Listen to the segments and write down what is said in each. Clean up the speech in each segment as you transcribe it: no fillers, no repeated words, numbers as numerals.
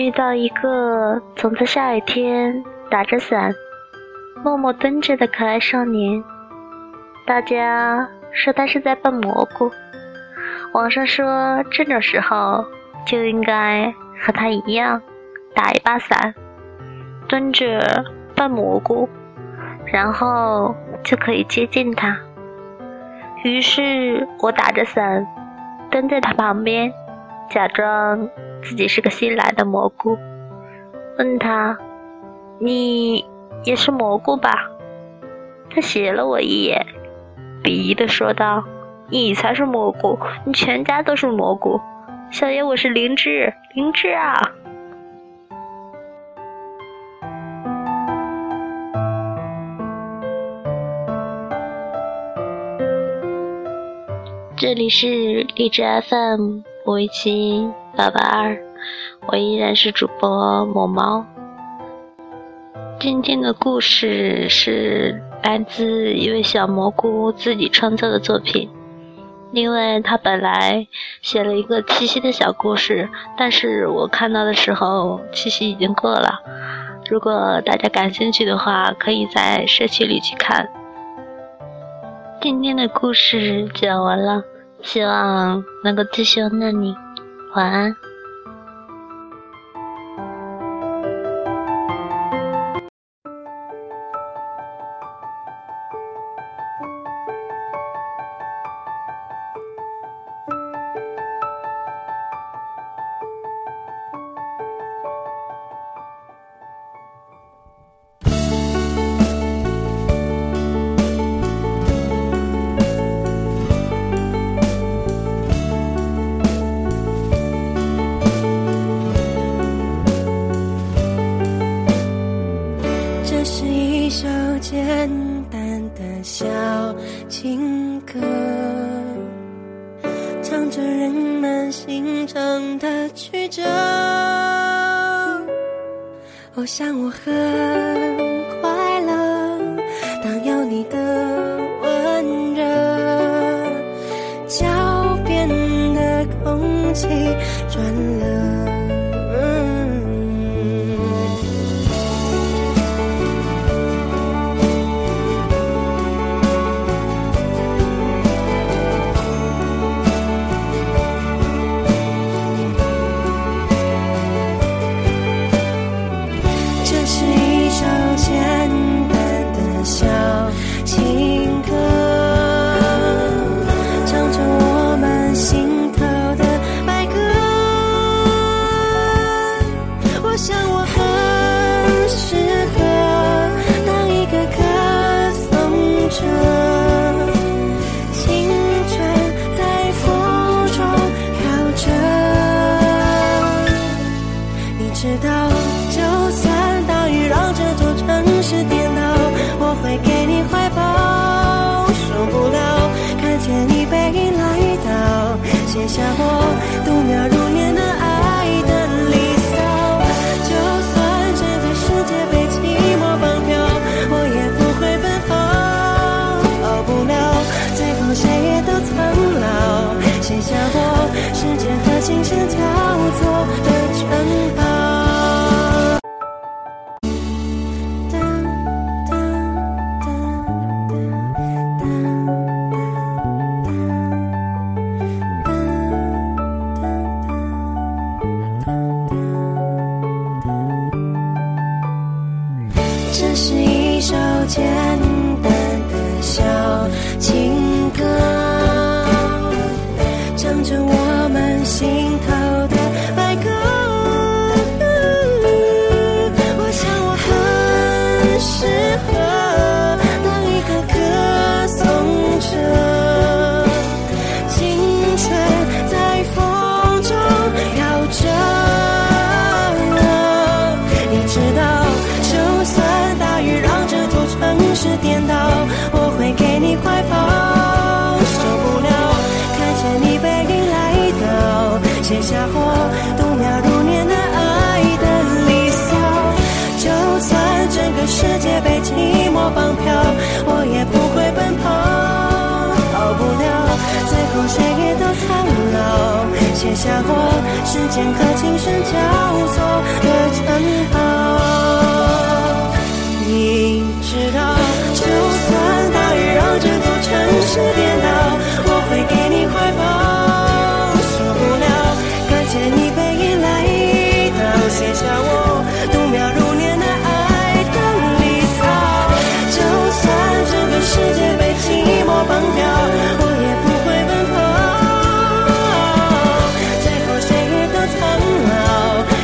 遇到一个总在下雨天打着伞默默蹲着的可爱少年，大家说他是在扮蘑菇，网上说这种时候就应该和他一样打一把伞，蹲着扮蘑菇，然后就可以接近他。于是我打着伞蹲在他旁边，假装自己是个新来的蘑菇，问他：“你也是蘑菇吧？”他斜了我一眼，鄙夷地说道：“你才是蘑菇，你全家都是蘑菇。小爷我是灵芝，灵芝啊！”这里是荔枝 FM 5178882，我依然是主播某猫。今天的故事是来自一位小蘑菇自己创作的作品，因为他本来写了一个七夕的小故事，但是我看到的时候七夕已经过了。如果大家感兴趣的话，可以在社区里去看。今天的故事讲完了，希望能够继续温暖你，晚安。简单的小情歌，唱着人们心肠的曲折。我想我很快乐，当有你的温热，脚边的空气转了。写下我度秒如年的爱的离骚，就算这个世界被寂寞绑票，我也不会奔跑。熬不了，最后谁也都苍老。写下我时间和琴声交错的城堡。简单的小情歌，唱着我们心头的白鸽。我想我很适合当一个歌颂者，青春在风中飘着。你知道，就算大雨让这座城市颠倒，我会给你怀抱。受不了，看着你背影来到，写下我度秒如年的爱的离骚。就算整个世界被下落，时间和琴声交错的晨候。你知道，就算大雨让这座城市颠倒，我会给你怀抱。受不了，看见你背影来到，写下我度秒如年的爱的离骚。就算这个世界被寂寞绑票，我也不。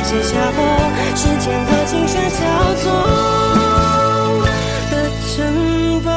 写下我时间和琴声交错的城堡。